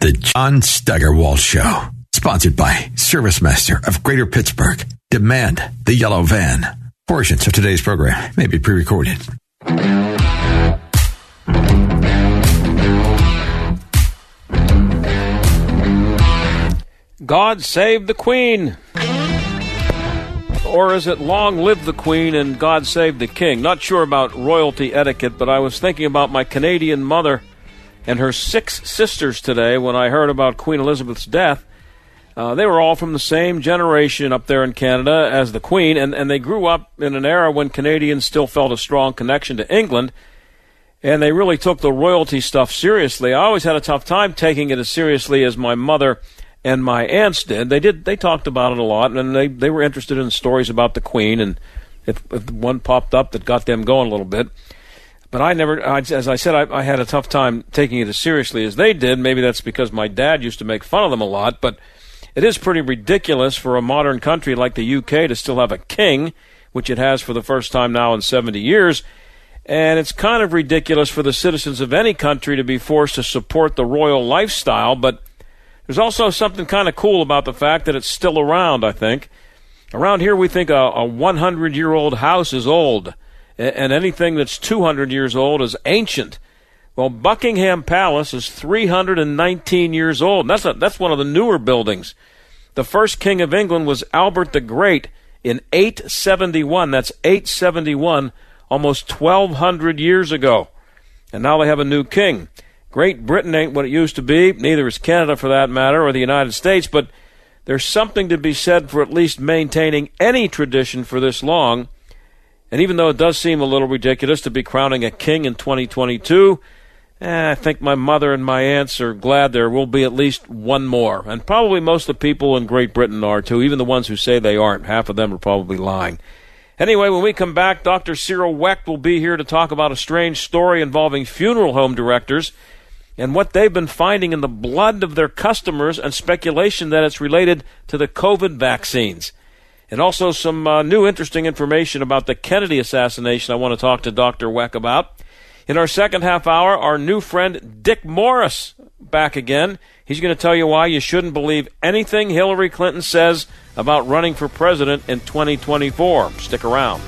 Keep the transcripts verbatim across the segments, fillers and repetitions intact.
The John Steigerwald Show, sponsored by ServiceMaster of Greater Pittsburgh. Demand the yellow van. Portions of today's program may be pre-recorded. God save the Queen. Or is it long live the Queen and God save the King? Not sure about royalty etiquette, but I was thinking about my Canadian mother and her six sisters today when I heard about Queen Elizabeth's death. Uh, they were all from the same generation up there in Canada as the Queen, and, and they grew up in an era when Canadians still felt a strong connection to England, and they really took the royalty stuff seriously. I always had a tough time taking it as seriously as my mother and my aunts did. They did. They talked about it a lot, and they, they were interested in stories about the Queen, and if, if one popped up that got them going a little bit. But I never, I, as I said, I, I had a tough time taking it as seriously as they did. Maybe that's because my dad used to make fun of them a lot, but it is pretty ridiculous for a modern country like the U K to still have a king, which it has for the first time now in seventy years. And it's kind of ridiculous for the citizens of any country to be forced to support the royal lifestyle, but there's also something kind of cool about the fact that it's still around, I think. Around here, we think a hundred-year-old house is old, and anything that's two hundred years old is ancient. Well, Buckingham Palace is three hundred nineteen years old. And that's a, that's one of the newer buildings. The first king of England was Albert the Great in eight seventy-one. That's eight seventy-one, almost twelve hundred years ago. And now they have a new king. Great Britain ain't what it used to be. Neither is Canada, for that matter, or the United States. But there's something to be said for at least maintaining any tradition for this long. And even though it does seem a little ridiculous to be crowning a king in twenty twenty-two, eh, I think my mother and my aunts are glad there will be at least one more. And probably most of the people in Great Britain are, too. Even the ones who say they aren't. Half of them are probably lying. Anyway, when we come back, Doctor Cyril Wecht will be here to talk about a strange story involving funeral home directors and what they've been finding in the blood of their customers and speculation that it's related to the COVID vaccines. And also some uh, new interesting information about the Kennedy assassination I want to talk to Doctor Wecht about. In our second half hour, our new friend Dick Morris back again. He's going to tell you why you shouldn't believe anything Hillary Clinton says about running for president in twenty twenty-four. Stick around.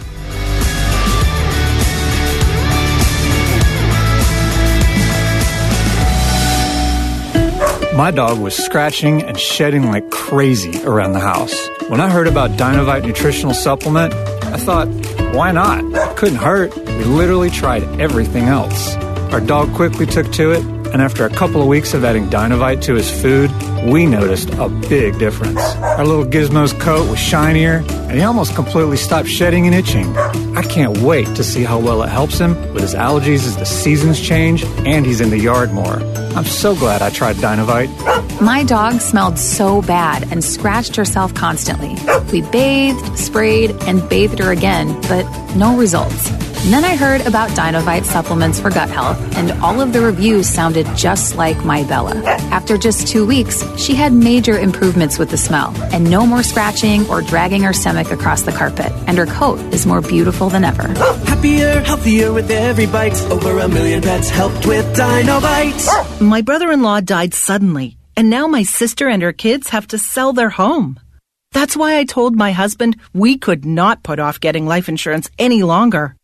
My dog was scratching and shedding like crazy around the house. When I heard about Dynavite Nutritional Supplement, I thought, why not? It couldn't hurt. We literally tried everything else. Our dog quickly took to it, and after a couple of weeks of adding Dynavite to his food, we noticed a big difference. Our little Gizmo's coat was shinier, and he almost completely stopped shedding and itching. I can't wait to see how well it helps him with his allergies as the seasons change and he's in the yard more. I'm so glad I tried Dynavite. My dog smelled so bad and scratched herself constantly. We bathed, sprayed, and bathed her again, but no results. And then I heard about Dynavite supplements for gut health, and all of the reviews sounded just like my Bella. After just two weeks, she had major improvements with the smell, and no more scratching or dragging her stomach across the carpet. And her coat is more beautiful than ever. Happier, healthier with every bite. Over a million pets helped with Dynavite. My brother-in-law died suddenly, and now my sister and her kids have to sell their home. That's why I told my husband we could not put off getting life insurance any longer.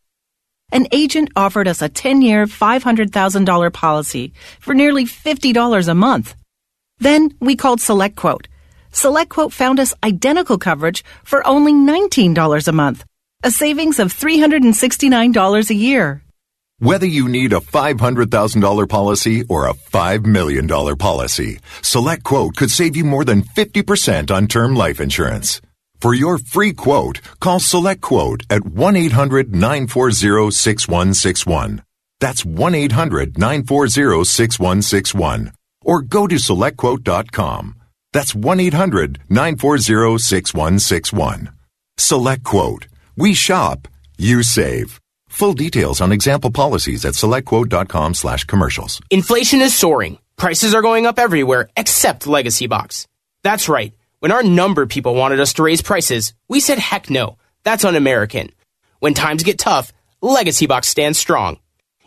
An agent offered us a ten-year, five hundred thousand dollars policy for nearly fifty dollars a month. Then we called SelectQuote. SelectQuote found us identical coverage for only nineteen dollars a month, a savings of three hundred sixty-nine dollars a year. Whether you need a five hundred thousand dollars policy or a five million dollars policy, SelectQuote could save you more than fifty percent on term life insurance. For your free quote, call SelectQuote at one eight hundred nine four zero six one six one. That's one eight hundred nine four zero six one six one. or go to select quote dot com. That's one eight hundred nine four zero six one six one. SelectQuote. We shop, you save. Full details on example policies at select quote dot com slash commercials. Inflation is soaring. Prices are going up everywhere except Legacy Box. That's right. When our number people wanted us to raise prices, we said heck no. That's un-American. When times get tough, Legacy Box stands strong.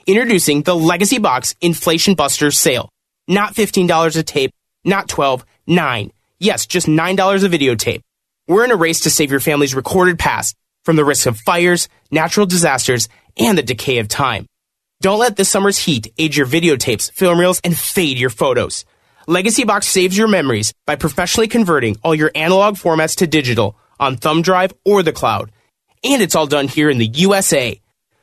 Introducing the Legacy Box Inflation Busters sale. Not fifteen dollars a tape, not twelve dollars, nine dollars. Yes, just nine dollars a videotape. We're in a race to save your family's recorded past from the risk of fires, natural disasters, and the decay of time. Don't let this summer's heat age your videotapes, film reels, and fade your photos. Legacy Box saves your memories by professionally converting all your analog formats to digital on thumb drive or the cloud. And it's all done here in the U S A.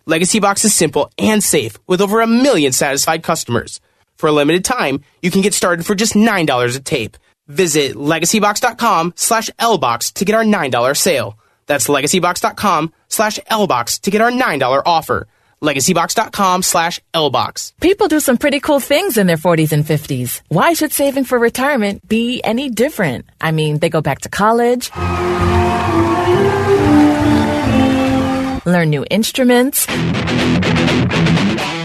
Legacy Box is simple and safe with over a million satisfied customers. For a limited time, you can get started for just nine dollars a tape. Visit legacy box dot com slash L box to get our nine dollars sale. That's legacy box dot com slash L box to get our nine dollars offer. legacy box dot com slash L box. People do some pretty cool things in their forties and fifties. Why should saving for retirement be any different? I mean, they go back to college, learn new instruments,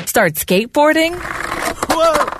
start skateboarding. Whoa!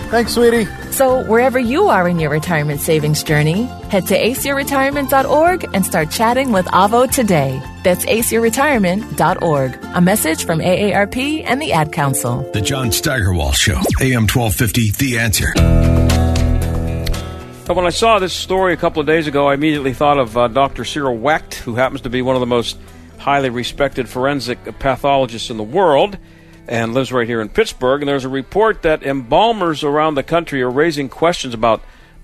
Thanks, sweetie. So wherever you are in your retirement savings journey, head to ace your retirement dot org and start chatting with Avo today. That's ace your retirement dot org. A message from A A R P and the Ad Council. The John Steigerwald Show, A M twelve fifty, The Answer. When I saw this story a couple of days ago, I immediately thought of uh, Doctor Cyril Wecht, who happens to be one of the most highly respected forensic pathologists in the world, and lives right here in Pittsburgh. And there's a report that embalmers around the country are raising questions about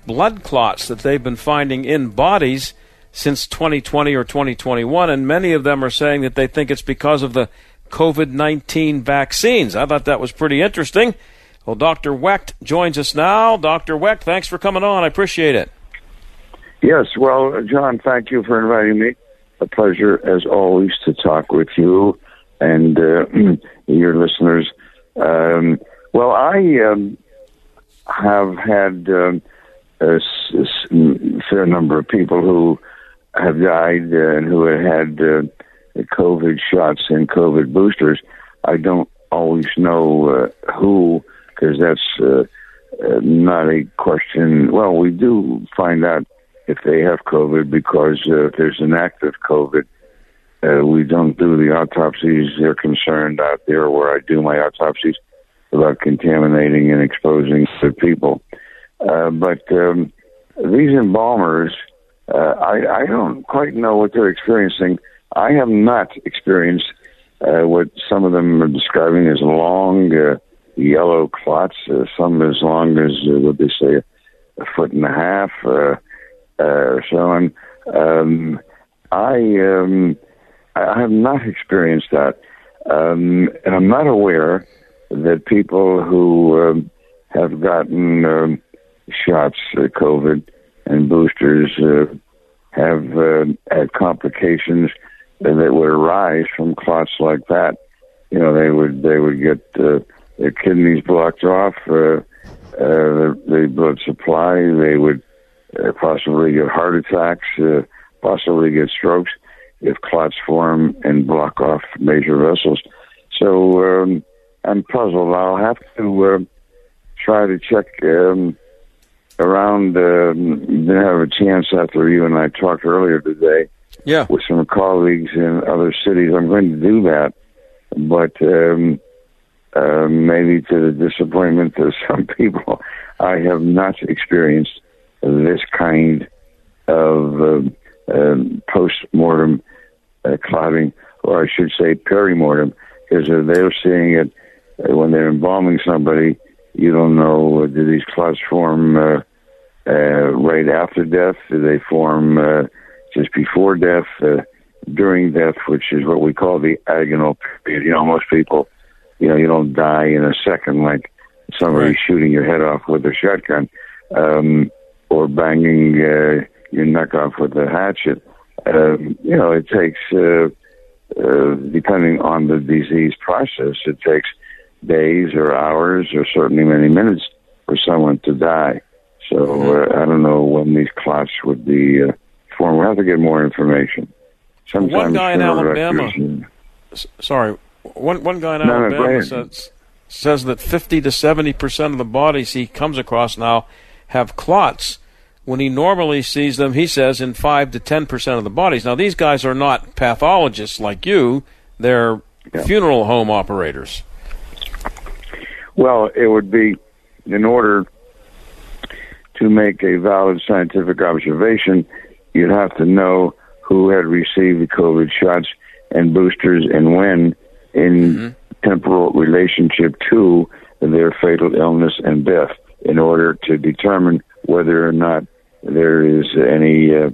blood clots that they've been finding in bodies since twenty twenty or twenty twenty-one, and many of them are saying that they think it's because of the covid nineteen vaccines. I thought that was pretty interesting. Well, Doctor Wecht joins us now. Doctor Wecht, thanks for coming on. I appreciate it. Yes, well, John, thank you for inviting me. A pleasure, as always, to talk with you and uh, your listeners. Um, well, I um, have had um, a s- fair number of people who have died uh, and who have had uh, COVID shots and COVID boosters. I don't always know uh, who, because that's uh, not a question. Well, we do find out if they have COVID, because uh, if there's an active COVID, Uh, we don't do the autopsies. They're concerned out there where I do my autopsies about contaminating and exposing the people. Uh, but um, these embalmers, uh, I, I don't quite know what they're experiencing. I have not experienced uh, what some of them are describing as long uh, yellow clots, uh, some as long as, uh, what they say, a foot and a half uh, uh, or so on. Um, I... Um, I have not experienced that, um, and I'm not aware that people who um, have gotten um, shots, uh, COVID, and boosters uh, have uh, had complications that would arise from clots like that. You know, they would they would get uh, their kidneys blocked off, uh, uh, the, the blood supply. They would uh, possibly get heart attacks, uh, possibly get strokes, if clots form and block off major vessels. So um, I'm puzzled. I'll have to uh, try to check um, around. Uh, didn't have a chance after you and I talked earlier today yeah. with some colleagues in other cities. I'm going to do that, but um, uh, maybe to the disappointment of some people, I have not experienced this kind of uh, Um, post-mortem uh, clotting, or I should say peri-mortem, because uh, they're seeing it uh, when they're embalming somebody. You don't know, uh, do these clots form uh, uh, right after death? Do they form uh, just before death, uh, during death, which is what we call the agonal period? You know, most people, you know, you don't die in a second like somebody right. shooting your head off with a shotgun um, or banging uh, your neck off with a hatchet. Um, you know, it takes, uh, uh, depending on the disease process, it takes days or hours or certainly many minutes for someone to die. So uh, I don't know when these clots would be uh, formed. We'll have to get more information. Sometimes one guy in Alabama, and, S- sorry, one one guy in no, Alabama no, says, says that fifty to seventy percent of the bodies he comes across now have clots when he normally sees them, he says, in five to ten percent of the bodies. Now, these guys are not pathologists like you. They're yeah. funeral home operators. Well, it would be, in order to make a valid scientific observation, you'd have to know who had received the COVID shots and boosters and when in mm-hmm. temporal relationship to their fatal illness and death in order to determine whether or not there is any uh,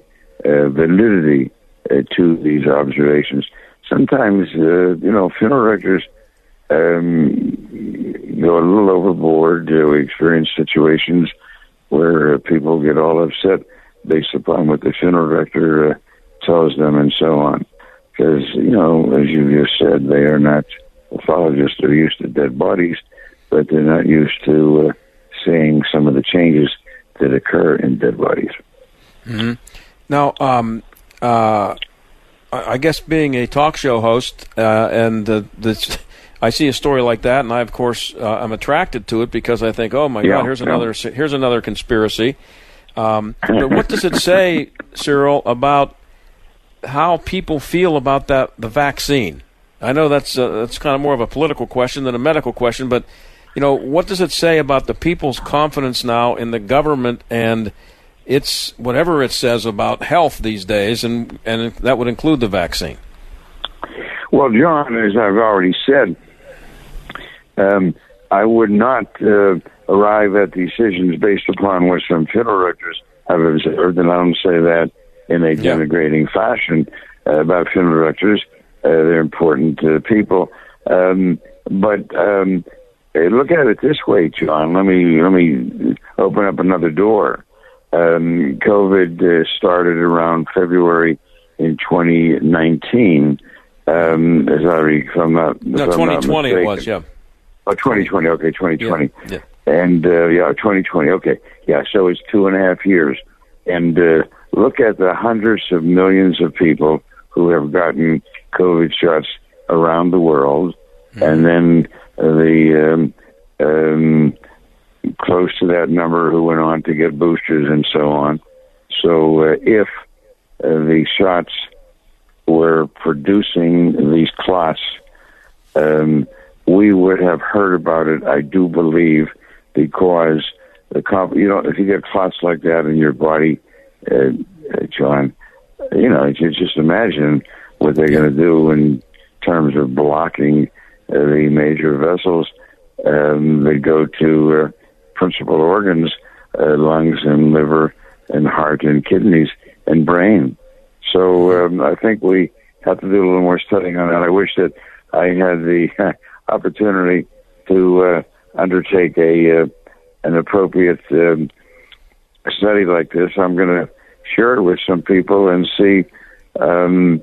uh, validity uh, to these observations. Sometimes, uh, you know, funeral directors um, go a little overboard. Uh, we experience situations where uh, people get all upset based upon what the funeral director uh, tells them and so on. Because, you know, as you just said, they are not pathologists. They're used to dead bodies, but they're not used to uh, seeing some of the changes that occur in dead bodies. Mm-hmm. Now, um, uh, I guess being a talk show host, uh, and the, the, I see a story like that, and I, of course, uh, I'm attracted to it because I think, oh my yeah, God, here's yeah. another here's another conspiracy. Um, but what does it say, Cyril, about how people feel about that the vaccine? I know that's uh, that's kind of more of a political question than a medical question, but. You know, what does it say about the people's confidence now in the government and its whatever it says about health these days, and, and that would include the vaccine? Well, John, as I've already said, um, I would not uh, arrive at decisions based upon what some funeral directors have observed, and I don't say that in a denigrating yeah. fashion uh, about funeral directors. Uh, they're important uh, people. Um, but... Um, Hey, look at it this way, John. Let me let me open up another door. Um, COVID uh, started around February in twenty nineteen. Um, as I re- if I'm not, if no, I'm twenty twenty not mistaken. It was, yeah. Oh, twenty twenty, okay, twenty twenty. Yeah, yeah. And, uh, yeah, twenty twenty, okay. Yeah, so it's two and a half years. And uh, look at the hundreds of millions of people who have gotten COVID shots around the world. Mm-hmm. And then... the um, um, close to that number who went on to get boosters and so on. So uh, if uh, the shots were producing these clots, um, we would have heard about it, I do believe, because the comp- you know if you get clots like that in your body, uh, John, you know, just imagine what they're going to do in terms of blocking the major vessels um, that go to uh, principal organs, uh, lungs and liver and heart and kidneys and brain. So um, I think we have to do a little more studying on that. I wish that I had the uh, opportunity to uh, undertake a uh, an appropriate um, study like this. I'm going to share it with some people and see... Um,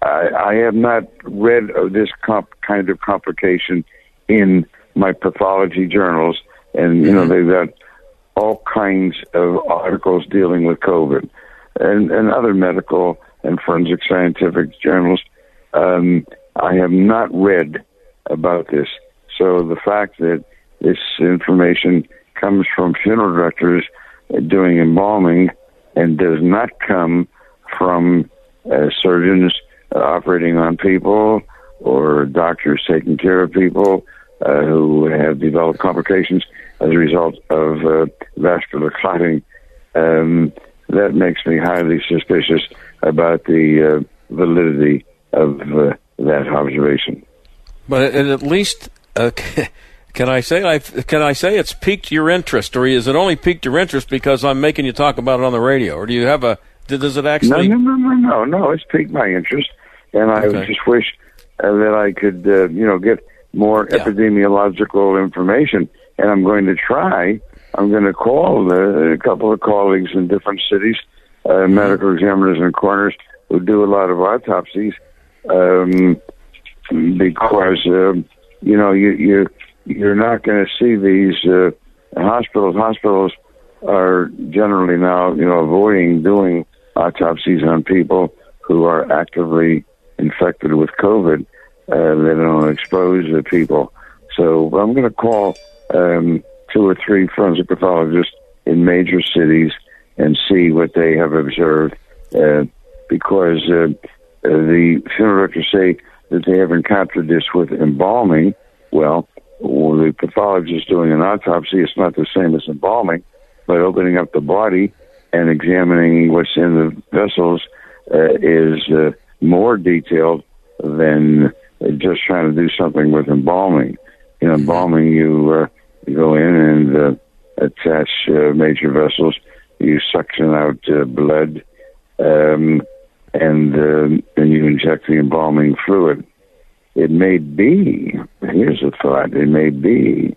I, I have not read of this comp, kind of complication in my pathology journals, and you know they've got all kinds of articles dealing with COVID, and, and other medical and forensic scientific journals. Um, I have not read about this, so the fact that this information comes from funeral directors doing embalming and does not come from uh, surgeons operating on people or doctors taking care of people uh, who have developed complications as a result of uh, vascular clotting. Um, that makes me highly suspicious about the uh, validity of uh, that observation. But it at least uh, Can I say I can I say it's piqued your interest, or is it only piqued your interest because I'm making you talk about it on the radio, or do you have a does it actually? No, no, no, no, no. no it's piqued my interest, and I okay. just wish uh, that I could uh, you know get more yeah. epidemiological information, and I'm going to try. I'm going to call the, a couple of colleagues in different cities, uh, medical examiners and coroners who do a lot of autopsies, um, because um, you know you you. You're not going to see these uh, hospitals. Hospitals are generally now, you know, avoiding doing autopsies on people who are actively infected with COVID. Uh, they don't expose the people. So I'm going to call um, two or three forensic pathologists in major cities and see what they have observed, uh, because uh, the funeral directors say that they haven't captured this with embalming. Well, Well, the pathologist doing an autopsy, it's not the same as embalming, but opening up the body and examining what's in the vessels uh, is uh, more detailed than just trying to do something with embalming. In embalming, you, uh, you go in and uh, attach uh, major vessels, you suction out uh, blood, um, and then uh, you inject the embalming fluid. It may be, here's a thought, it may be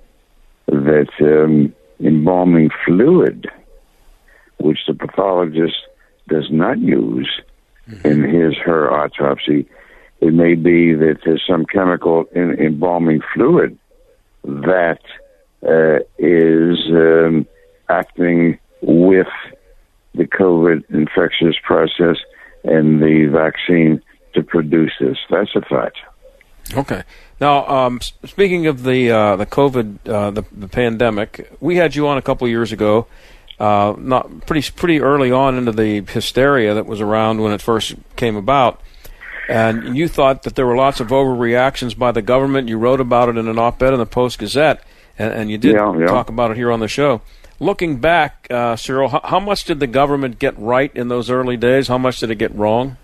that um, embalming fluid, which the pathologist does not use mm-hmm. in his her autopsy, it may be that there's some chemical in embalming fluid that uh, is um, acting with the COVID infectious process and the vaccine to produce this. That's a thought. Okay. Now, um, speaking of the uh, the COVID, uh, the, the pandemic, we had you on a couple years ago, uh, not pretty pretty early on into the hysteria that was around when it first came about, and you thought that there were lots of overreactions by the government. You wrote about it in an op-ed in the Post-Gazette, and, and you did yeah, yeah. talk about it here on the show. Looking back, uh, Cyril, how, how much did the government get right in those early days? How much did it get wrong?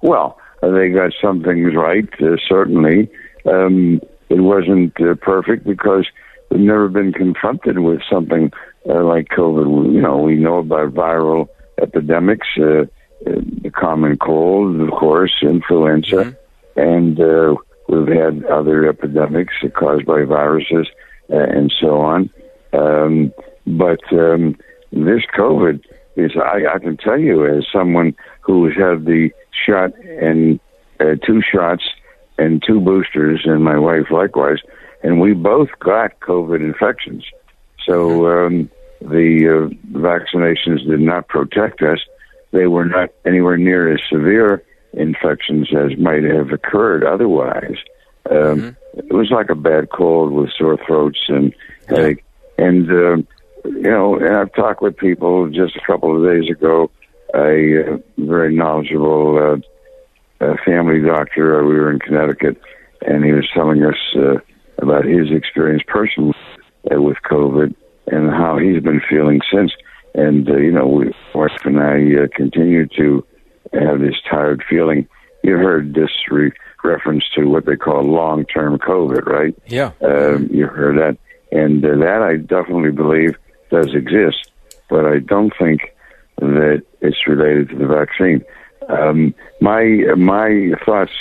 Well, they got some things right, uh, certainly. Um, it wasn't uh, perfect because we've never been confronted with something uh, like COVID. You know, we know about viral epidemics, uh, the common cold, of course, influenza, mm-hmm. and uh, we've had other epidemics caused by viruses uh, and so on. Um, but um, this COVID is, I, I can tell you, as someone who has had the shot and uh, two shots and two boosters, and my wife likewise, and we both got COVID infections. So um, the uh, vaccinations did not protect us. They were not anywhere near as severe infections as might have occurred otherwise. Um, mm-hmm. It was like a bad cold with sore throats and headache. And, uh, you know, and I've talked with people just a couple of days ago. A uh, very knowledgeable uh, uh, family doctor. Uh, we were in Connecticut, and he was telling us uh, about his experience personally uh, with COVID and how he's been feeling since. And, uh, you know, we, wife and I uh, continue to have this tired feeling. You heard this re- reference to what they call long-term COVID, right? Yeah. Uh, you heard that. And uh, that, I definitely believe, does exist, but I don't think that it's related to the vaccine. Um, my my thoughts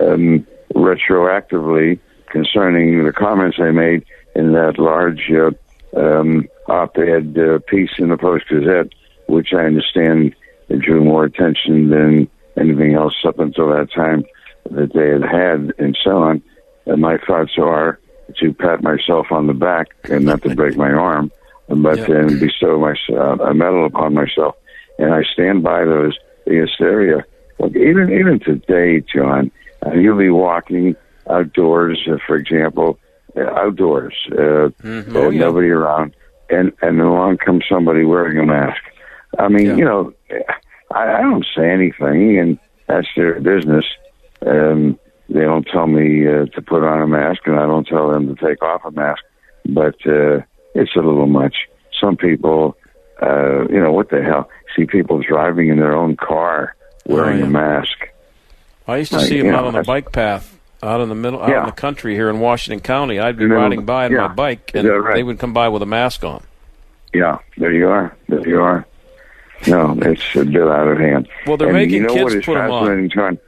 um, retroactively concerning the comments I made in that large uh, um, op-ed uh, piece in the Post-Gazette, which I understand drew more attention than anything else up until that time that they had had and so on. And my thoughts are to pat myself on the back and not to break my arm, but yeah. then bestow my, uh, a medal upon myself. And I stand by those, the hysteria. Look, even even today, John, uh, you'll be walking outdoors, uh, for example, uh, outdoors, uh, mm-hmm. uh, nobody around, and, and along comes somebody wearing a mask. I mean, yeah. you know, I, I don't say anything, and that's their business. Um, they don't tell me uh, to put on a mask, and I don't tell them to take off a mask, but uh, it's a little much. Some people, uh, you know, what the hell? See people driving in their own car wearing oh, yeah. a mask. I used to like, see them out know, on the bike path out in the middle, out yeah. in the country here in Washington County. I'd be riding by on yeah. my bike, and right? they would come by with a mask on. Yeah, there you are. There you are. No, it's a bit out of hand. Well, they're and making you know kids what is put them on. John,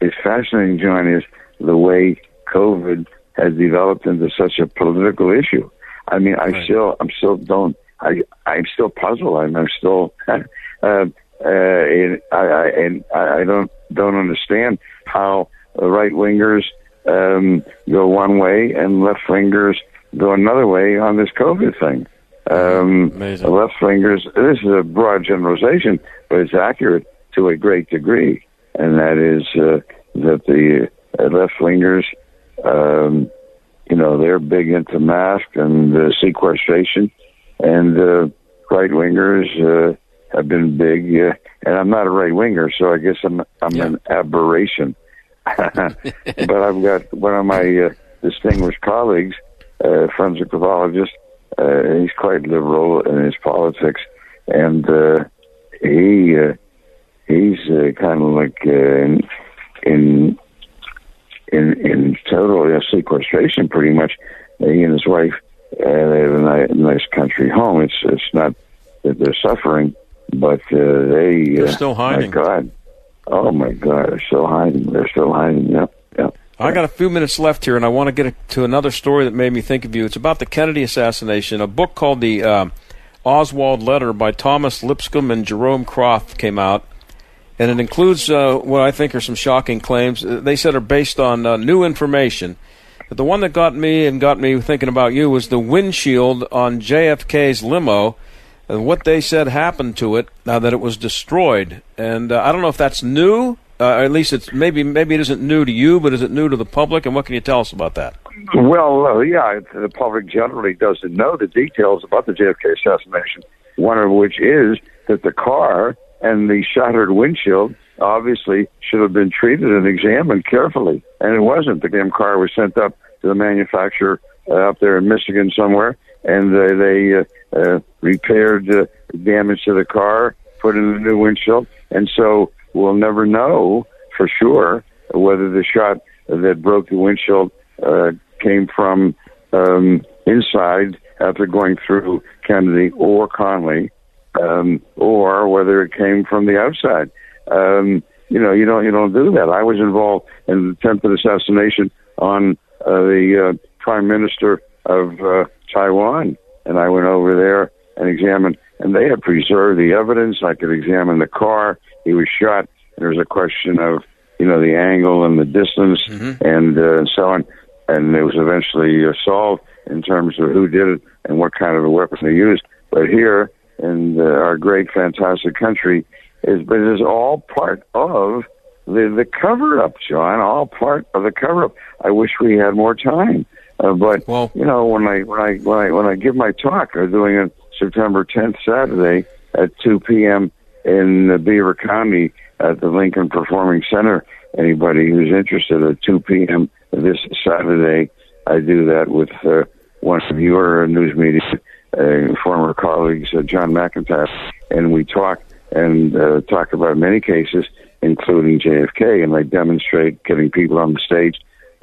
it's fascinating, John, is the way COVID has developed into such a political issue. I mean, I right. still, I'm still don't, I, I'm still puzzled. I'm, I'm still, uh, uh, and I, I, and I don't, don't understand how right wingers um, go one way and left wingers go another way on this COVID thing. Um, Amazing. Left wingers. This is a broad generalization, but it's accurate to a great degree, and that is uh, that the uh, left wingers, um, you know, they're big into masks and uh, sequestration, and uh, right wingers uh, have been big. Uh, and I'm not a right winger, so I guess I'm I'm yeah. an aberration. But I've got one of my uh, distinguished colleagues, uh, forensic pathologist. Uh, he's quite liberal in his politics, and uh, he uh, he's uh, kind of like uh, in, in in in total uh, sequestration, pretty much. He and his wife uh, they have a ni- nice country home. It's it's not that they're suffering, but uh, they they're uh, still hiding. My God, oh my God, they're still hiding. They're still hiding. Yep, yep. I got a few minutes left here, and I want to get to another story that made me think of you. It's about the Kennedy assassination. A book called The uh, Oswald Letter by Thomas Lipscomb and Jerome Croft came out, and it includes uh, what I think are some shocking claims. They said are based on uh, new information. But the one that got me and got me thinking about you was the windshield on J F K's limo and what they said happened to it, uh, that it was destroyed. And uh, I don't know if that's new. Uh, or at least it's maybe maybe it isn't new to you, but is it new to the public? And what can you tell us about that? Well, uh, yeah, the public generally doesn't know the details about the J F K assassination. One of which is that the car and the shattered windshield obviously should have been treated and examined carefully, and it wasn't. The damn car was sent up to the manufacturer uh, up there in Michigan somewhere, and uh, they uh, uh, repaired the uh, damage to the car, put in a new windshield, and so. We'll never know for sure whether the shot that broke the windshield uh, came from um, inside after going through Kennedy or Connally, um, or whether it came from the outside. Um, you know, you don't you don't do that. I was involved in the attempted assassination on uh, the uh, Prime Minister of uh, Taiwan, and I went over there and examined. And they had preserved the evidence. I could examine the car. He was shot. There was a question of, you know, the angle and the distance mm-hmm. and uh, so on. And it was eventually uh, solved in terms of who did it and what kind of a weapon they used. But here in the, our great, fantastic country, is but it is all part of the, the cover-up, John, all part of the cover-up. I wish we had more time. Uh, but, well, you know, when I, when, I, when, I, when I give my talk, I'm doing it September tenth, Saturday at two p.m. in Beaver County at the Lincoln Performing Center. Anybody who's interested, at two p.m. this Saturday, I do that with uh, one of your news media uh, former colleagues, uh, John McIntyre, and we talk and uh, talk about many cases, including J F K, and I demonstrate, getting people on the stage,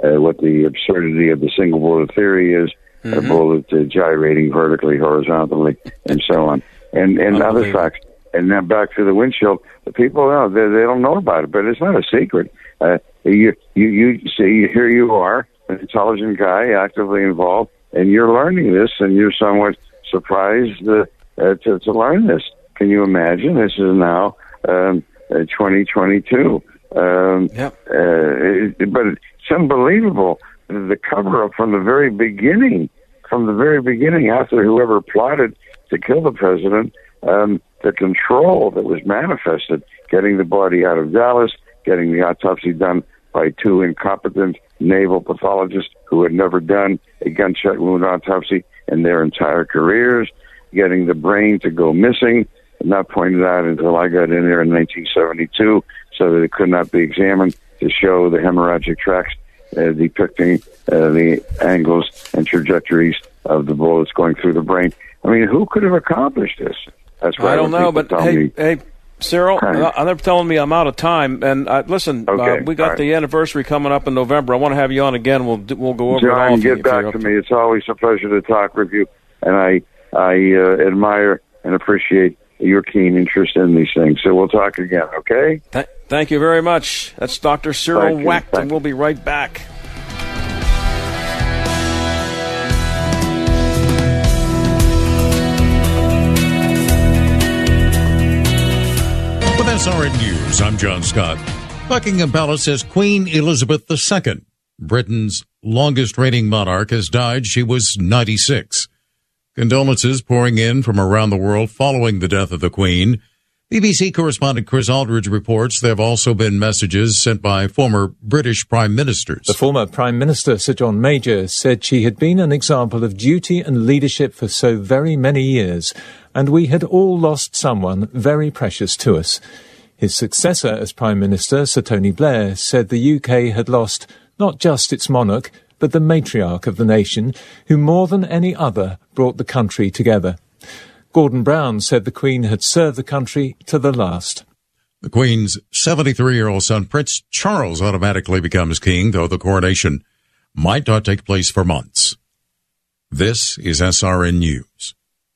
uh, what the absurdity of the single bullet theory is. Mm-hmm. A bullet uh, gyrating vertically, horizontally, and so on, and and other facts. And then back to the windshield. The people, no, they, they don't know about it, but it's not a secret. Uh, you you you see, here you are, an intelligent guy, actively involved, and you're learning this, and you're somewhat surprised uh, uh, to to learn this. Can you imagine? This is now um, uh, twenty twenty-two. Um, yep. uh, it, but it's unbelievable. The cover-up from the very beginning, from the very beginning, after whoever plotted to kill the president, um, the control that was manifested, getting the body out of Dallas, getting the autopsy done by two incompetent naval pathologists who had never done a gunshot wound autopsy in their entire careers, getting the brain to go missing, not pointed out until I got in there in nineteen seventy-two, so that it could not be examined to show the hemorrhagic tracts Uh, depicting uh, the angles and trajectories of the bullets going through the brain. I mean, who could have accomplished this? That's what I don't know, but hey, hey, Cyril, uh, they're telling me I'm out of time. And uh, listen, okay. uh, we got right. the anniversary coming up in November. I want to have you on again. We'll we'll go over. John, it all get you back to me. It's always a pleasure to talk with you, and I I uh, admire and appreciate your keen interest in these things. So we'll talk again. Okay. Th- thank you very much. That's Doctor Cyril Wecht, and we'll be right back. S R N News, I'm John Scott. Buckingham Palace says Queen Elizabeth the Second, Britain's longest-reigning monarch, has died. She was ninety-six. Condolences pouring in from around the world following the death of the Queen. B B C correspondent Chris Aldridge reports there have also been messages sent by former British prime ministers. The former Prime Minister, Sir John Major, said she had been an example of duty and leadership for so very many years, and we had all lost someone very precious to us. His successor as Prime Minister, Sir Tony Blair, said the U K had lost not just its monarch, but the matriarch of the nation, who more than any other brought the country together. Gordon Brown said the Queen had served the country to the last. The Queen's seventy-three-year-old son, Prince Charles, automatically becomes king, though the coronation might not take place for months. This is S R N News.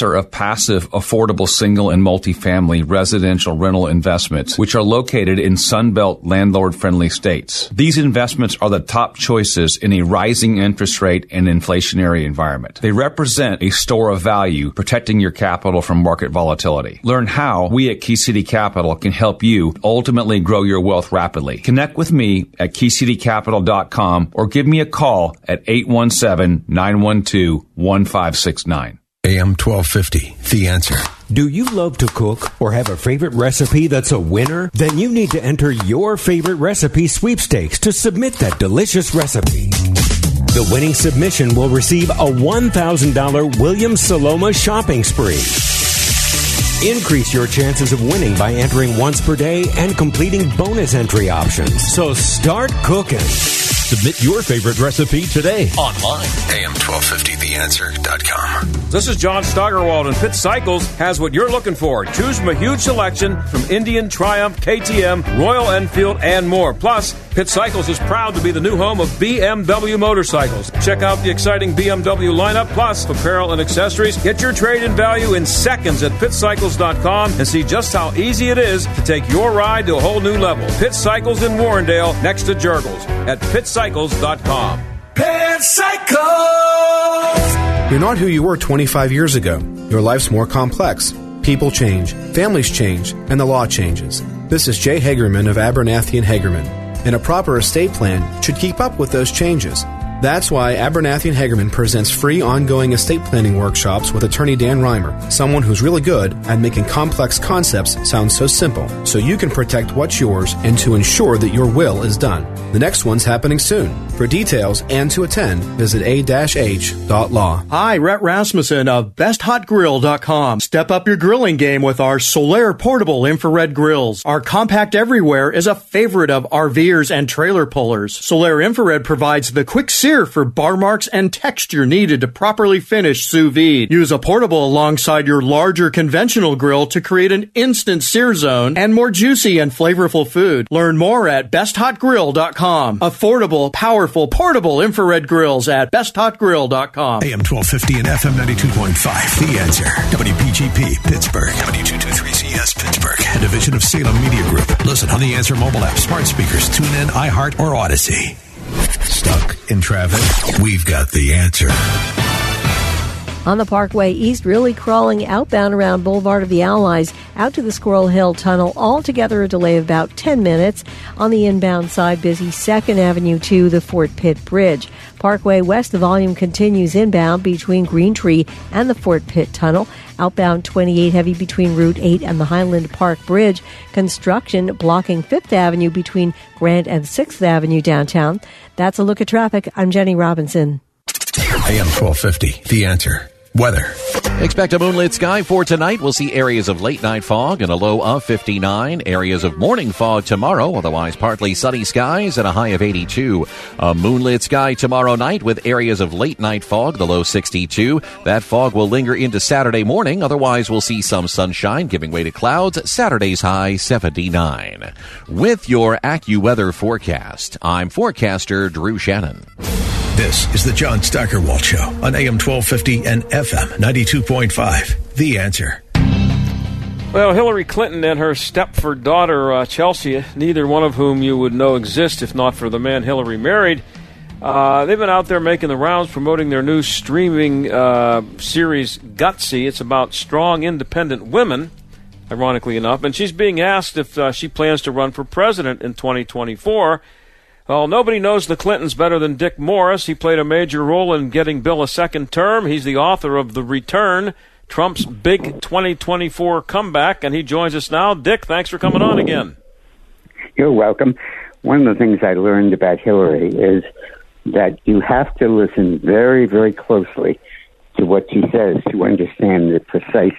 of passive, affordable single and multifamily residential rental investments, which are located in Sunbelt landlord-friendly states. These investments are the top choices in a rising interest rate and inflationary environment. They represent a store of value, protecting your capital from market volatility. Learn how we at Key City Capital can help you ultimately grow your wealth rapidly. Connect with me at key city capital dot com or give me a call at eight one seven, nine one two, one five six nine. A M twelve fifty, The Answer. Do you love to cook or have a favorite recipe that's a winner? Then you need to enter your favorite recipe sweepstakes to submit that delicious recipe. The winning submission will receive a one thousand dollars Williams Sonoma shopping spree. Increase your chances of winning by entering once per day and completing bonus entry options. So start cooking. Submit your favorite recipe today online. A M twelve fifty the answer dot com. This is John Steigerwald, and Pitt Cycles has what you're looking for. Choose from a huge selection from Indian, Triumph, K T M, Royal Enfield, and more. Plus, Pitt Cycles is proud to be the new home of B M W motorcycles. Check out the exciting B M W lineup, plus apparel and accessories. Get your trade-in value in seconds at pitt cycles dot com and see just how easy it is to take your ride to a whole new level. Pitt Cycles in Warrendale, next to Jurgles, at pitt cycles dot com. Pit Cycles! You're not who you were twenty-five years ago. Your life's more complex. People change, families change, and the law changes. This is Jay Hagerman of Abernathy and Hagerman, and a proper estate plan should keep up with those changes. That's why Abernathy and Hagerman presents free ongoing estate planning workshops with attorney Dan Reimer, someone who's really good at making complex concepts sound so simple, so you can protect what's yours and to ensure that your will is done. The next one's happening soon. For details and to attend, visit a dash h dot law. Hi, Rhett Rasmussen of best hot grill dot com. Step up your grilling game with our Solaire portable infrared grills. Our compact everywhere is a favorite of RVers and trailer pullers. Solaire infrared provides the quick for bar marks and texture needed to properly finish sous vide. Use a portable alongside your larger conventional grill to create an instant sear zone and more juicy and flavorful food. Learn more at best hot grill dot com. Affordable, powerful, portable infrared grills at best hot grill dot com. A M twelve fifty and F M ninety-two point five. The Answer. W P G P, Pittsburgh. W two two three C S, Pittsburgh. A division of Salem Media Group. Listen on the Answer mobile app, smart speakers, TuneIn, iHeart, or Odyssey. Stuck in traffic? We've got the answer. On the Parkway East, really crawling outbound around Boulevard of the Allies out to the Squirrel Hill Tunnel. Altogether a delay of about ten minutes. On the inbound side, busy second avenue to the Fort Pitt Bridge. Parkway West, the volume continues inbound between Green Tree and the Fort Pitt Tunnel. Outbound twenty-eight heavy between Route eight and the Highland Park Bridge. Construction blocking fifth avenue between Grant and sixth avenue downtown. That's a look at traffic. I'm Jenny Robinson. A M twelve fifty, The Answer. Weather. Expect a moonlit sky for tonight. We'll see areas of late night fog and a low of fifty-nine. Areas of morning fog tomorrow, otherwise partly sunny skies and a high of eighty-two. A moonlit sky tomorrow night with areas of late night fog, the low sixty-two. That fog will linger into Saturday morning. Otherwise, we'll see some sunshine giving way to clouds. Saturday's high seventy-nine. With your AccuWeather forecast, I'm forecaster Drew Shannon. This is the John Steigerwald Show on A M twelve fifty and F M ninety-two point five. The Answer. Well, Hillary Clinton and her Stepford daughter, uh, Chelsea, neither one of whom you would know exist if not for the man Hillary married, uh, they've been out there making the rounds promoting their new streaming uh, series, Gutsy. It's about strong, independent women, ironically enough. And she's being asked if uh, she plans to run for president in twenty twenty-four. Well, nobody knows the Clintons better than Dick Morris. He played a major role in getting Bill a second term. He's the author of The Return, Trump's big twenty twenty-four comeback, and he joins us now. Dick, thanks for coming on again. You're welcome. One of the things I learned about Hillary is that you have to listen very, very closely to what she says to understand the precise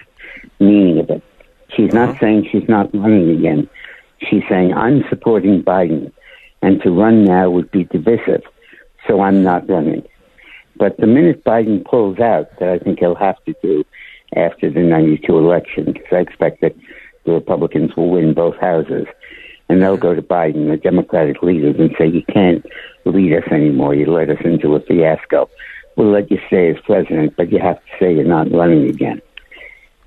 meaning of it. She's not saying she's not running again. She's saying, I'm supporting Biden. And to run now would be divisive, so I'm not running. But the minute Biden pulls out, that I think he'll have to do after the ninety-two election, because I expect that the Republicans will win both houses, and they'll go to Biden, the Democratic leaders, and say, you can't lead us anymore. You led us into a fiasco. We'll let you stay as president, but you have to say you're not running again.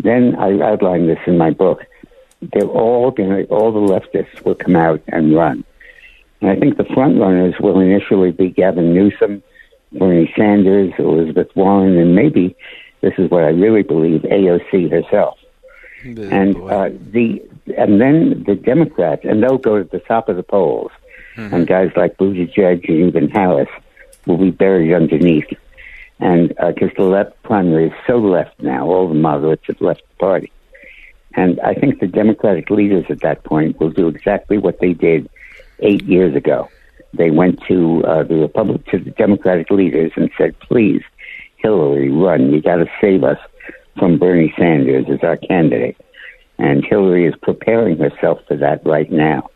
Then I outline this in my book. They're all going all the leftists will come out and run. And I think the front runners will initially be Gavin Newsom, Bernie Sanders, Elizabeth Warren, and maybe, this is what I really believe, A O C herself. And uh, the and then the Democrats, and they'll go to the top of the polls, mm-hmm. and guys like Buttigieg and even Harris will be buried underneath. And because uh, the left primary is so left now, all the moderates have left the party. And I think the Democratic leaders at that point will do exactly what they did eight years ago. They went to uh, the Republic, to the Democratic leaders and said, please, Hillary, run. You got to save us from Bernie Sanders as our candidate. And Hillary is preparing herself for that right now.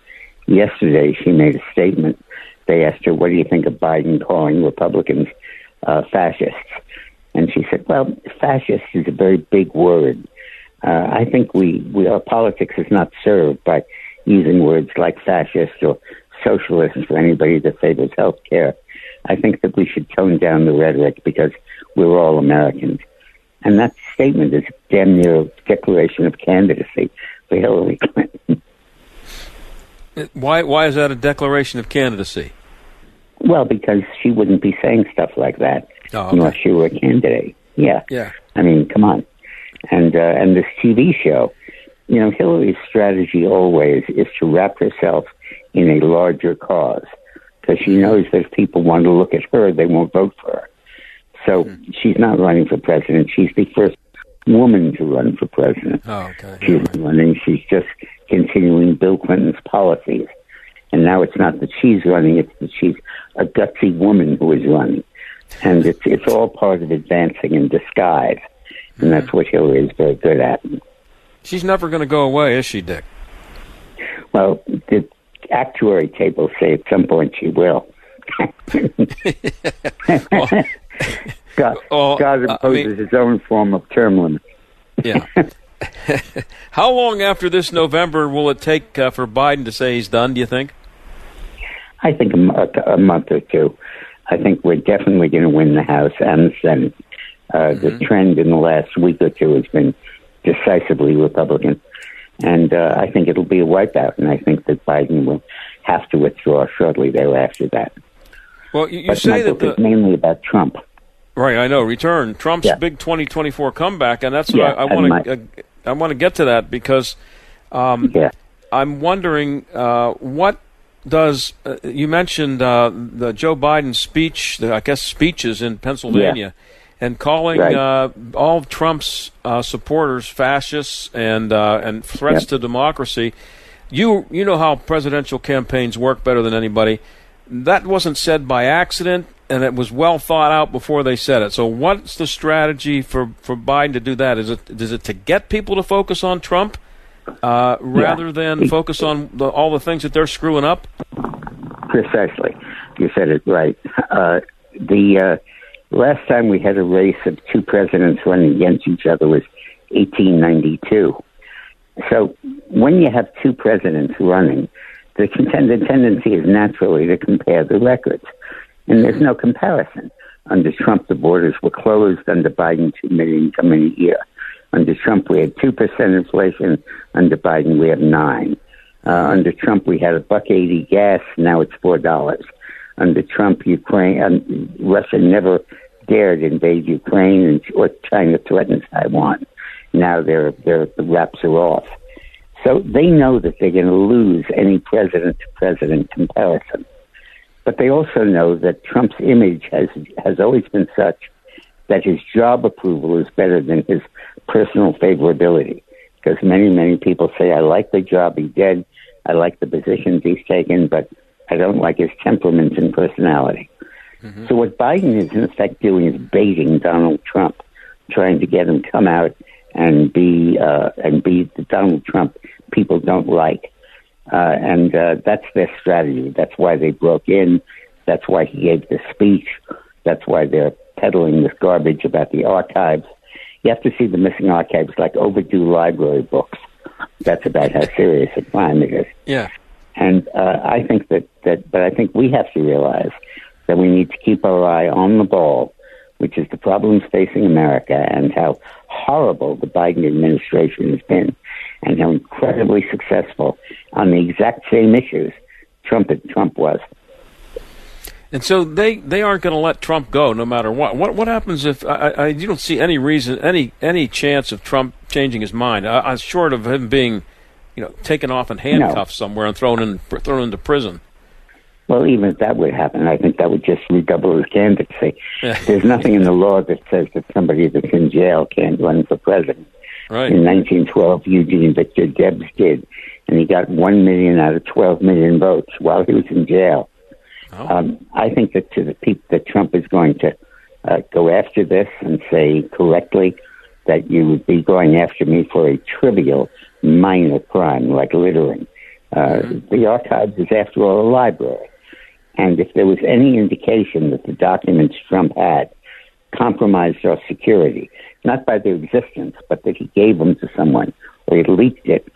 Yesterday, she made a statement. They asked her, what do you think of Biden calling Republicans uh, fascists? And she said, well, fascist is a very big word. Uh, I think we, we our politics is not served by using words like fascist or socialist for anybody that favors health care. I think that we should tone down the rhetoric because we're all Americans. And that statement is damn near a declaration of candidacy for Hillary Clinton. Why, why is that a declaration of candidacy? Well, because she wouldn't be saying stuff like that oh, okay. unless she were a candidate. Yeah. yeah. I mean, come on. And uh, and this T V show, you know, Hillary's strategy always is to wrap herself in a larger cause because she knows that if people want to look at her, they won't vote for her. So mm-hmm. she's not running for president. She's the first woman to run for president. Oh, okay. She's right. running. She's just continuing Bill Clinton's policies. And now it's not that she's running. It's that she's a gutsy woman who is running. And it's, it's all part of advancing in disguise. And that's what Hillary is very good at. She's never going to go away, is she, Dick? Well, the actuary tables say at some point she will. well, God, well, God imposes I mean, his own form of term limits. yeah. How long after this November will it take uh, for Biden to say he's done, do you think? I think a, a month or two. I think we're definitely going to win the House and the Senate. Uh, mm-hmm. The trend in the last week or two has been decisively Republican. And uh, I think it'll be a wipeout, and I think that Biden will have to withdraw shortly thereafter that. Well, you, you say that the, it's mainly about Trump. Right, I know. Return. Trump's yeah. big twenty twenty-four comeback, and that's what yeah, I want to I, I want to get to that because um, yeah. I'm wondering uh, what does uh, you mentioned uh, the Joe Biden speech, the, I guess speeches in Pennsylvania, yeah. and calling right. uh, all of Trump's uh, supporters fascists and uh, and threats yeah. to democracy. You you know how presidential campaigns work better than anybody. That wasn't said by accident, and it was well thought out before they said it. So what's the strategy for, for Biden to do that? Is it is it to get people to focus on Trump uh, rather yeah. than focus on the, all the things that they're screwing up? Precisely. You said it right. Uh, the uh, last time we had a race of two presidents running against each other was eighteen ninety-two. So when you have two presidents running, the, contend- the tendency is naturally to compare the records. And there's no comparison. Under Trump, the borders were closed. Under Biden, two million come in a year. Under Trump, we had two percent inflation. Under Biden, we have nine. Uh, under Trump, we had a buck eighty gas. Now it's four dollars. Under Trump, Ukraine, um, Russia never dared invade Ukraine, and or China threatens Taiwan. Now their their the wraps are off. So they know that they're going to lose any president-to-president comparison. But they also know that Trump's image has has always been such that his job approval is better than his personal favorability. Because many, many people say, I like the job he did, I like the positions he's taken, but I don't like his temperament and personality. Mm-hmm. So what Biden is in effect doing is baiting Donald Trump, trying to get him to come out and be uh, and be the Donald Trump people don't like. Uh, and uh, that's their strategy. That's why they broke in. That's why he gave the speech. That's why they're peddling this garbage about the archives. You have to see the missing archives like overdue library books. That's about how serious a crime it is. Yeah. And uh, I think that, that, but I think we have to realize that we need to keep our eye on the ball, which is the problems facing America and how horrible the Biden administration has been and how incredibly successful on the exact same issues Trump and Trump was. And so they, they aren't going to let Trump go no matter what. What what happens if I, I, you don't see any reason, any any chance of Trump changing his mind? I, I'm short of him being, you know, taken off in handcuffs no. somewhere and thrown in thrown into prison. Well, even if that would happen, I think that would just redouble his candidacy. There's nothing in the law that says that somebody that's in jail can't run for president. Right. In nineteen twelve, Eugene Victor Debs did, and he got one million out of twelve million votes while he was in jail. Oh. Um, I think that to the people that Trump is going to uh, go after this and say correctly that you would be going after me for a trivial, minor crime like littering. Uh, mm-hmm. The archives is, after all, a library. And if there was any indication that the documents Trump had compromised our security, not by their existence, but that he gave them to someone or he leaked it,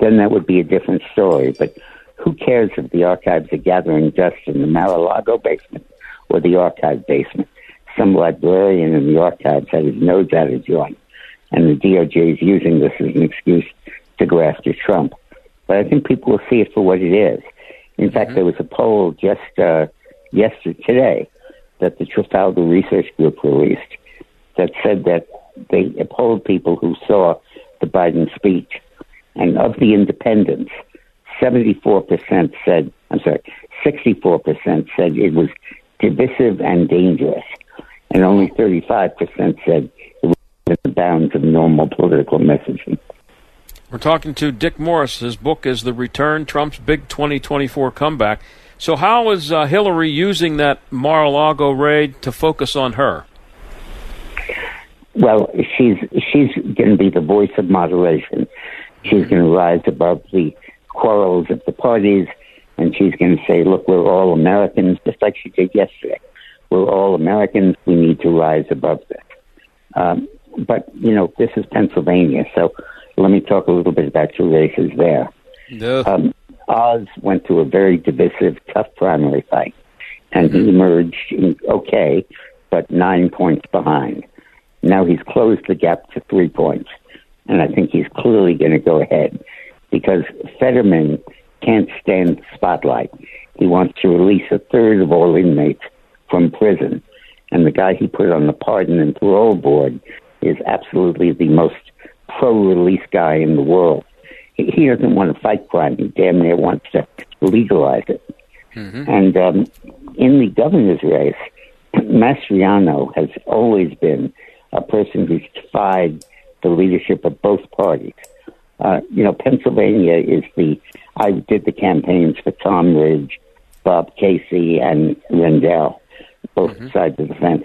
then that would be a different story. But who cares if the archives are gathering dust in the Mar-a-Lago basement or the archive basement? Some librarian in the archives had his nose out of joint, and the D O J is using this as an excuse to go after Trump. But I think people will see it for what it is. In mm-hmm. fact, there was a poll just uh, yesterday, today, that the Trafalgar Research Group released that said that they polled people who saw the Biden speech. And of the independents, seventy-four percent said, I'm sorry, sixty-four percent said it was divisive and dangerous. And only thirty-five percent said it was in the bounds of normal political messaging. We're talking to Dick Morris. His book is The Return, Trump's Big twenty twenty-four Comeback. So how is uh, Hillary using that Mar-a-Lago raid to focus on her? Well, she's she's going to be the voice of moderation. She's going to rise above the quarrels of the parties, and she's going to say, look, we're all Americans, just like she did yesterday. We're all Americans. We need to rise above this. Um, but, you know, this is Pennsylvania, so let me talk a little bit about your races there. No. Um, Oz went through a very divisive, tough primary fight, and mm-hmm. he emerged okay, but nine points behind. Now he's closed the gap to three points, and I think he's clearly going to go ahead because Fetterman can't stand the spotlight. He wants to release a third of all inmates from prison, and the guy he put on the Pardon and Parole Board is absolutely the most pro-release guy in the world. He, he doesn't want to fight crime. He damn near wants to legalize it. Mm-hmm. And um, in the governor's race, Mastriano has always been a person who's defied the leadership of both parties. Uh, you know, Pennsylvania is the, I did the campaigns for Tom Ridge, Bob Casey, and Rendell, both mm-hmm. sides of the fence.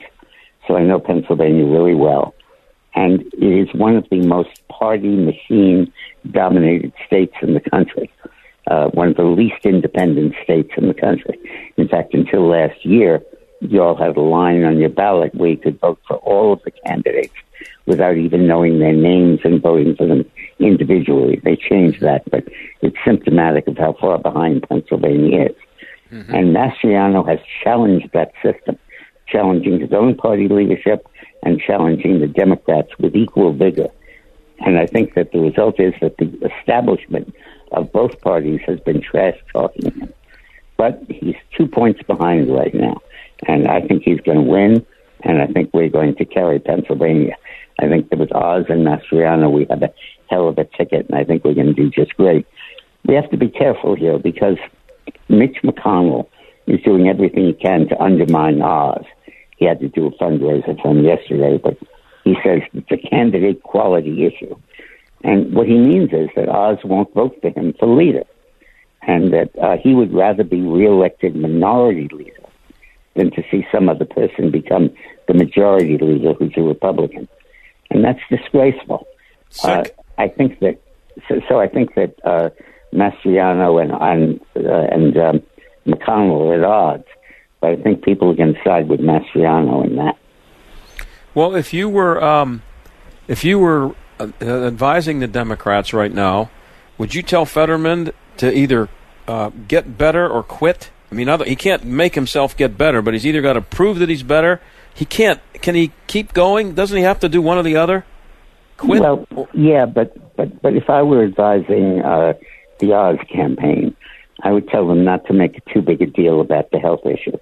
So I know Pennsylvania really well. And it is one of the most party machine-dominated states in the country, uh, one of the least independent states in the country. In fact, until last year, you all had a line on your ballot where you could vote for all of the candidates without even knowing their names and voting for them individually. They changed that, but it's symptomatic of how far behind Pennsylvania is. Mm-hmm. And Mastriano has challenged that system, challenging his own party leadership and challenging the Democrats with equal vigor. And I think that the result is that the establishment of both parties has been trash-talking him. But he's two points behind right now. And I think he's going to win, and I think we're going to carry Pennsylvania. I think that with Oz and Mastriano, we have a hell of a ticket, and I think we're going to do just great. We have to be careful here because Mitch McConnell is doing everything he can to undermine Oz. He had to do a fundraiser for him yesterday, but he says it's a candidate quality issue. And what he means is that Oz won't vote for him for leader, and that uh, he would rather be reelected minority leader than to see some other person become the majority leader who's a Republican. And that's disgraceful. Uh, I think that, so, so I think that uh, Mastriano and and, uh, and um, McConnell are at odds, but I think people are going to side with Mastriano in that. Well, if you were, um, if you were uh, advising the Democrats right now, would you tell Fetterman to either uh, get better or quit? I mean, he can't make himself get better, but he's either got to prove that he's better. He can't. Can he keep going? Doesn't he have to do one or the other? Quit? Well, yeah, but, but, but if I were advising uh, the Oz campaign, I would tell them not to make too big a deal about the health issue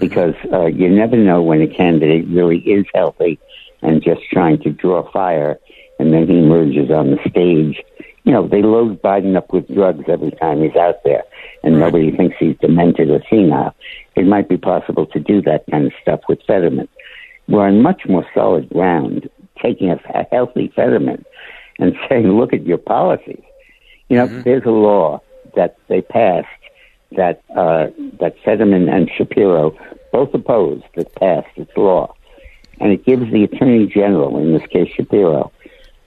because uh, you never know when a candidate really is healthy and just trying to draw fire, and then he emerges on the stage. You know, they load Biden up with drugs every time he's out there, and nobody thinks he's demented or senile. It might be possible to do that kind of stuff with Fetterman. We're on much more solid ground, taking a, a healthy Fetterman and saying, look at your policies. You know, mm-hmm. there's a law that they passed that uh, that Fetterman and Shapiro both opposed that passed its law. And it gives the Attorney General, in this case Shapiro,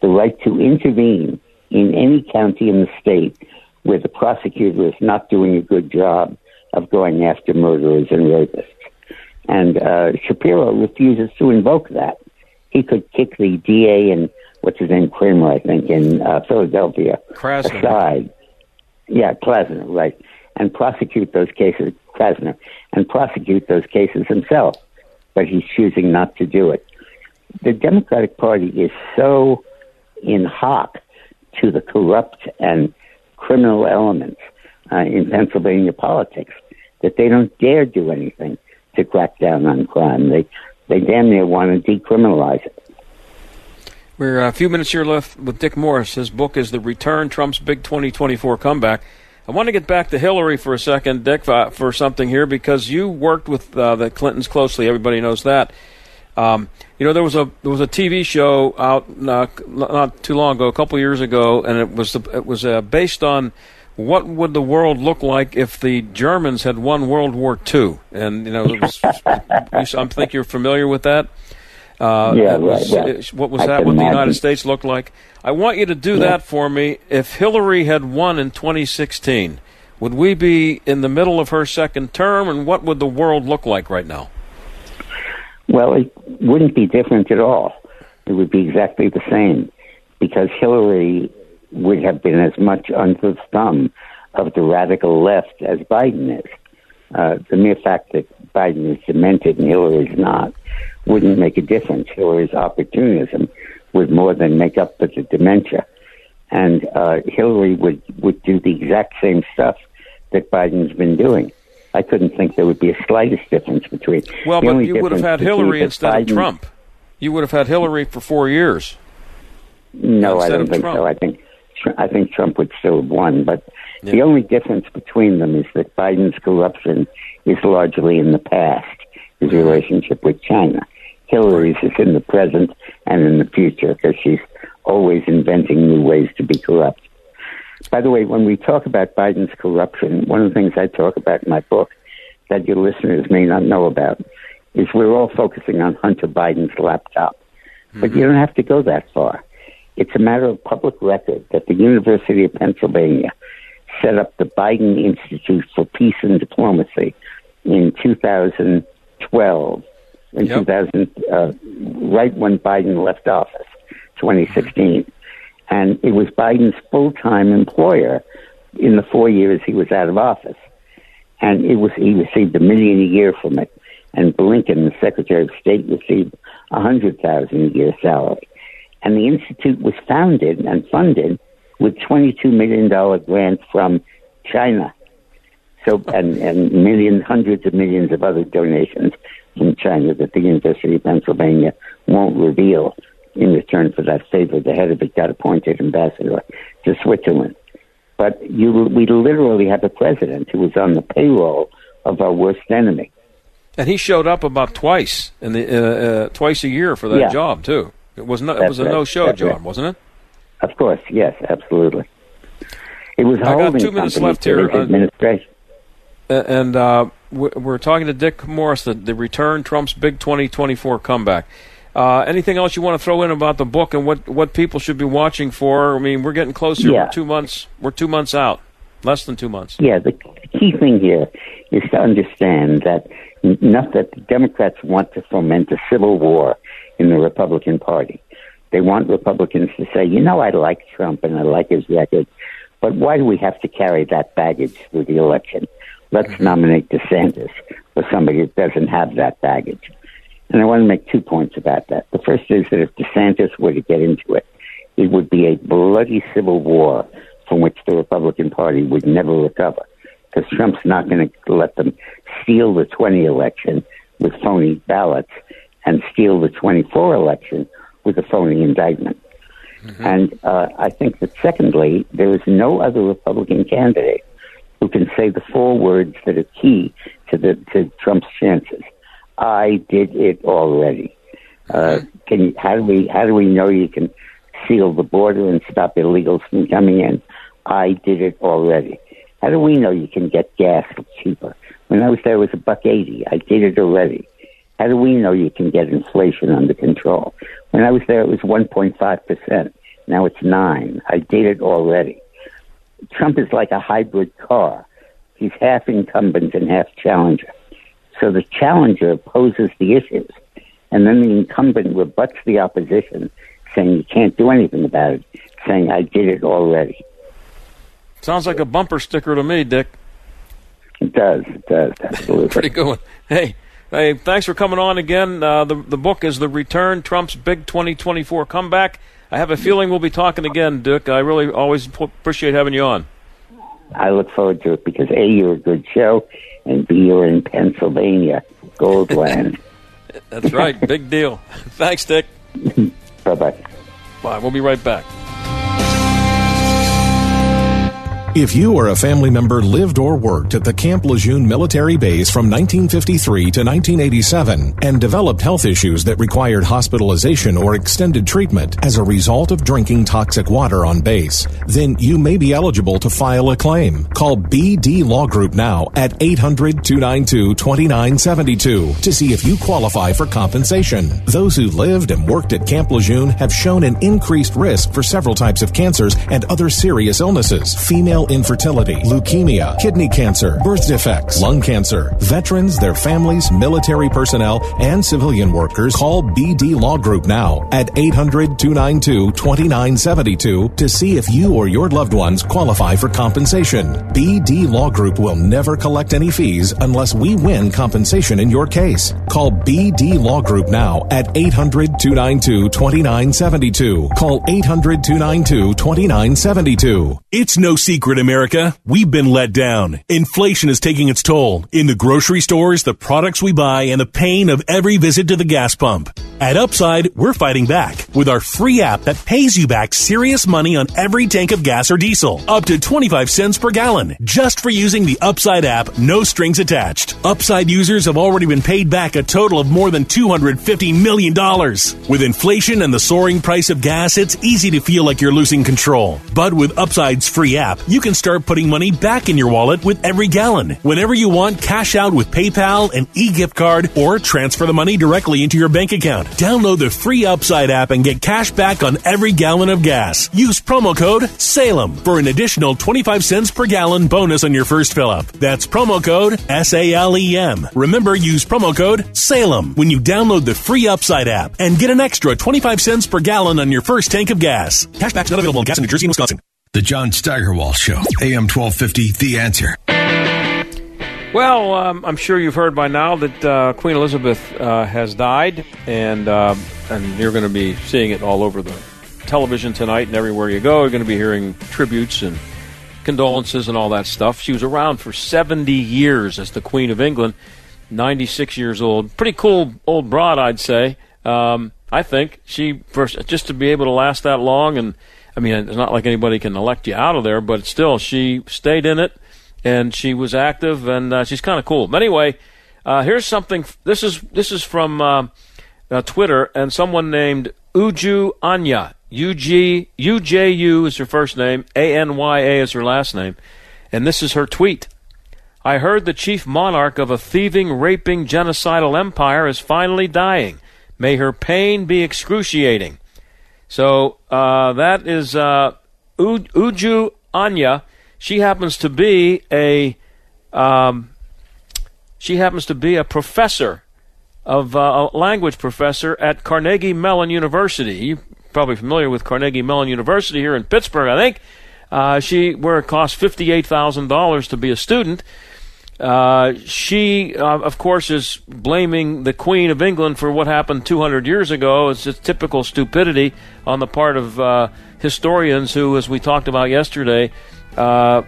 the right to intervene in any county in the state where the prosecutor is not doing a good job of going after murderers and rapists. And uh, Shapiro refuses to invoke that. He could kick the D A and what's his name, Kramer, I think, in uh, Philadelphia Krasner. aside. Yeah, Krasner, right. And prosecute those cases, Krasner, and prosecute those cases himself. But he's choosing not to do it. The Democratic Party is so in hock to the corrupt and criminal elements uh, in Pennsylvania politics that they don't dare do anything to crack down on crime. They they damn near want to decriminalize it. We're a few minutes here left with Dick Morris. His book is The Return, Trump's Big twenty twenty-four Comeback. I want to get back to Hillary for a second, Dick, uh, for something here, because you worked with uh, the Clintons closely. Everybody knows that. Um, you know, there was a there was a T V show out uh, not too long ago, a couple years ago, and it was it was uh, based on what would the world look like if the Germans had won World War Two. And you know, it was, you, I think you're familiar with that. Uh, yeah, it was, right, yeah. It, what was I that? What the imagine. United States looked like? I want you to do yeah. that for me. If Hillary had won in twenty sixteen, would we be in the middle of her second term, and what would the world look like right now? Well, it wouldn't be different at all. It would be exactly the same because Hillary would have been as much under the thumb of the radical left as Biden is. Uh, the mere fact that Biden is demented and Hillary's not wouldn't make a difference. Hillary's opportunism would more than make up for the dementia. And uh, Hillary would, would do the exact same stuff that Biden's been doing. I couldn't think there would be a slightest difference between. Well, but you would have had Hillary instead Biden, of Trump. You would have had Hillary for four years. No, I don't think Trump. so. I think I think Trump would still have won. But yeah. the only difference between them is that Biden's corruption is largely in the past, his relationship with China. Hillary's is in the present and in the future because she's always inventing new ways to be corrupt. By the way, when we talk about Biden's corruption, one of the things I talk about in my book that your listeners may not know about is we're all focusing on Hunter Biden's laptop. Mm-hmm. But you don't have to go that far. It's a matter of public record that the University of Pennsylvania set up the Biden Institute for Peace and Diplomacy in two thousand twelve, in yep. two thousand, uh, right when Biden left office, twenty sixteen. Mm-hmm. And it was Biden's full-time employer in the four years he was out of office. And it was he received a million a year from it. And Blinken, the Secretary of State, received one hundred thousand dollars a year salary. And the institute was founded and funded with twenty-two million dollars grants from China. So and, and millions, hundreds of millions of other donations from China that the University of Pennsylvania won't reveal. In return for that favor, the head of it got appointed ambassador to Switzerland. But you, we literally have a president who was on the payroll of our worst enemy. And he showed up about twice in the uh, uh, twice a year for that yeah. job too. It was no, it was a right. no-show That's job, right. wasn't it? Of course, yes, absolutely. It was. I got two minutes left here. Administration. Uh, and uh, we're talking to Dick Morris, the, the return Trump's big twenty twenty-four comeback. Uh, anything else you want to throw in about the book and what, what people should be watching for? I mean, we're getting close here. Yeah. We're two months. We're two months out. Less than two months. Yeah, the key thing here is to understand that not that the Democrats want to foment a civil war in the Republican Party. They want Republicans to say, you know, I like Trump and I like his record, but why do we have to carry that baggage through the election? Let's mm-hmm. nominate DeSantis or somebody that doesn't have that baggage. And I want to make two points about that. The first is that if DeSantis were to get into it, it would be a bloody civil war from which the Republican Party would never recover, because Trump's not going to let them steal the twenty election with phony ballots and steal the twenty-four election with a phony indictment. Mm-hmm. And uh, I think that secondly, there is no other Republican candidate who can say the four words that are key to, the, to Trump's chances. I did it already. Uh, can you, how do we how do we know you can seal the border and stop illegals from coming in? I did it already. How do we know you can get gas cheaper? When I was there, it was a buck eighty. I did it already. How do we know you can get inflation under control? When I was there, it was one point five percent. Now it's nine. I did it already. Trump is like a hybrid car. He's half incumbent and half challenger. So the challenger poses the issues, and then the incumbent rebuts the opposition, saying you can't do anything about it, saying I did it already. Sounds like a bumper sticker to me, Dick. It does, it does, absolutely. Pretty good one. Hey, hey, thanks for coming on again. Uh, the, the book is The Return, Trump's Big twenty twenty-four Comeback. I have a feeling we'll be talking again, Dick. I really always p- appreciate having you on. I look forward to it because, A, you're a good show, and B, you're in Pennsylvania, gold land. That's right. Big deal. Thanks, Dick. Bye-bye. Bye. We'll be right back. If you or a family member lived or worked at the Camp Lejeune military base from nineteen fifty-three to nineteen eighty-seven and developed health issues that required hospitalization or extended treatment as a result of drinking toxic water on base, then you may be eligible to file a claim. Call B D Law Group now at eight hundred, two nine two, two nine seven two to see if you qualify for compensation. Those who lived and worked at Camp Lejeune have shown an increased risk for several types of cancers and other serious illnesses. Female infertility, leukemia, kidney cancer, birth defects, lung cancer. Veterans, their families, military personnel, and civilian workers call B D Law Group now at eight hundred, two nine two, two nine seven two to see if you or your loved ones qualify for compensation. B D Law Group will never collect any fees unless we win compensation in your case. Call B D Law Group now at eight hundred, two nine two, two nine seven two. Call eight hundred, two nine two, two nine seven two. It's no secret America, we've been let down. Inflation is taking its toll in the grocery stores, the products we buy, and the pain of every visit to the gas pump. At Upside, we're fighting back with our free app that pays you back serious money on every tank of gas or diesel, up to twenty-five cents per gallon, just for using the Upside app, no strings attached. Upside users have already been paid back a total of more than two hundred fifty million dollars. With inflation and the soaring price of gas, it's easy to feel like you're losing control. But with Upside's free app, you can start putting money back in your wallet with every gallon. Whenever you want, cash out with PayPal, an e-gift card, or transfer the money directly into your bank account. Download the free Upside app and get cash back on every gallon of gas. Use promo code SALEM for an additional twenty-five cents per gallon bonus on your first fill-up. That's promo code S A L E M. Remember, use promo code SALEM when you download the free Upside app and get an extra twenty-five cents per gallon on your first tank of gas. Cashback's not available in gas in New Jersey and Wisconsin. The John Steigerwald Show, A M twelve fifty, The Answer. Well, um, I'm sure you've heard by now that uh, Queen Elizabeth uh, has died, and uh, and you're going to be seeing it all over the television tonight and everywhere you go. You're going to be hearing tributes and condolences and all that stuff. She was around for seventy years as the Queen of England, ninety-six years old. Pretty cool old broad, I'd say. Um, I think she first, just to be able to last that long, and I mean, it's not like anybody can elect you out of there, but still, she stayed in it. And she was active, and uh, she's kind of cool. But anyway, uh, here's something. This is this is from uh, uh, Twitter, and someone named Uju Anya. U G, U J U is her first name. A N Y A is her last name. And this is her tweet. I heard the chief monarch of a thieving, raping, genocidal empire is finally dying. May her pain be excruciating. So uh, that is uh, U- Uju Anya. She happens to be a um, she happens to be a professor of uh, a language professor at Carnegie Mellon University. You're probably familiar with Carnegie Mellon University here in Pittsburgh, I think. Uh, she where it costs fifty-eight thousand dollars to be a student. Uh, she, uh, of course, is blaming the Queen of England for what happened two hundred years ago. It's just typical stupidity on the part of uh, historians who, as we talked about yesterday, Uh,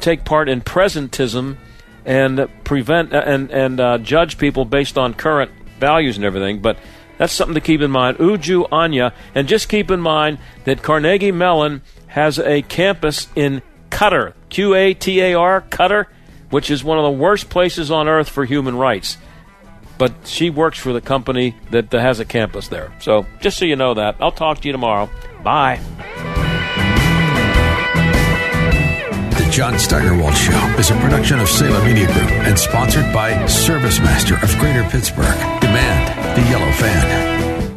take part in presentism and prevent uh, and and uh, judge people based on current values and everything. But that's something to keep in mind. Uju Anya, and just keep in mind that Carnegie Mellon has a campus in Qatar, Q A T A R, Qatar, which is one of the worst places on earth for human rights. But she works for the company that has a campus there. So just so you know that. I'll talk to you tomorrow. Bye. John Steigerwald Show is a production of Salem Media Group and sponsored by ServiceMaster of Greater Pittsburgh. Demand the yellow fan.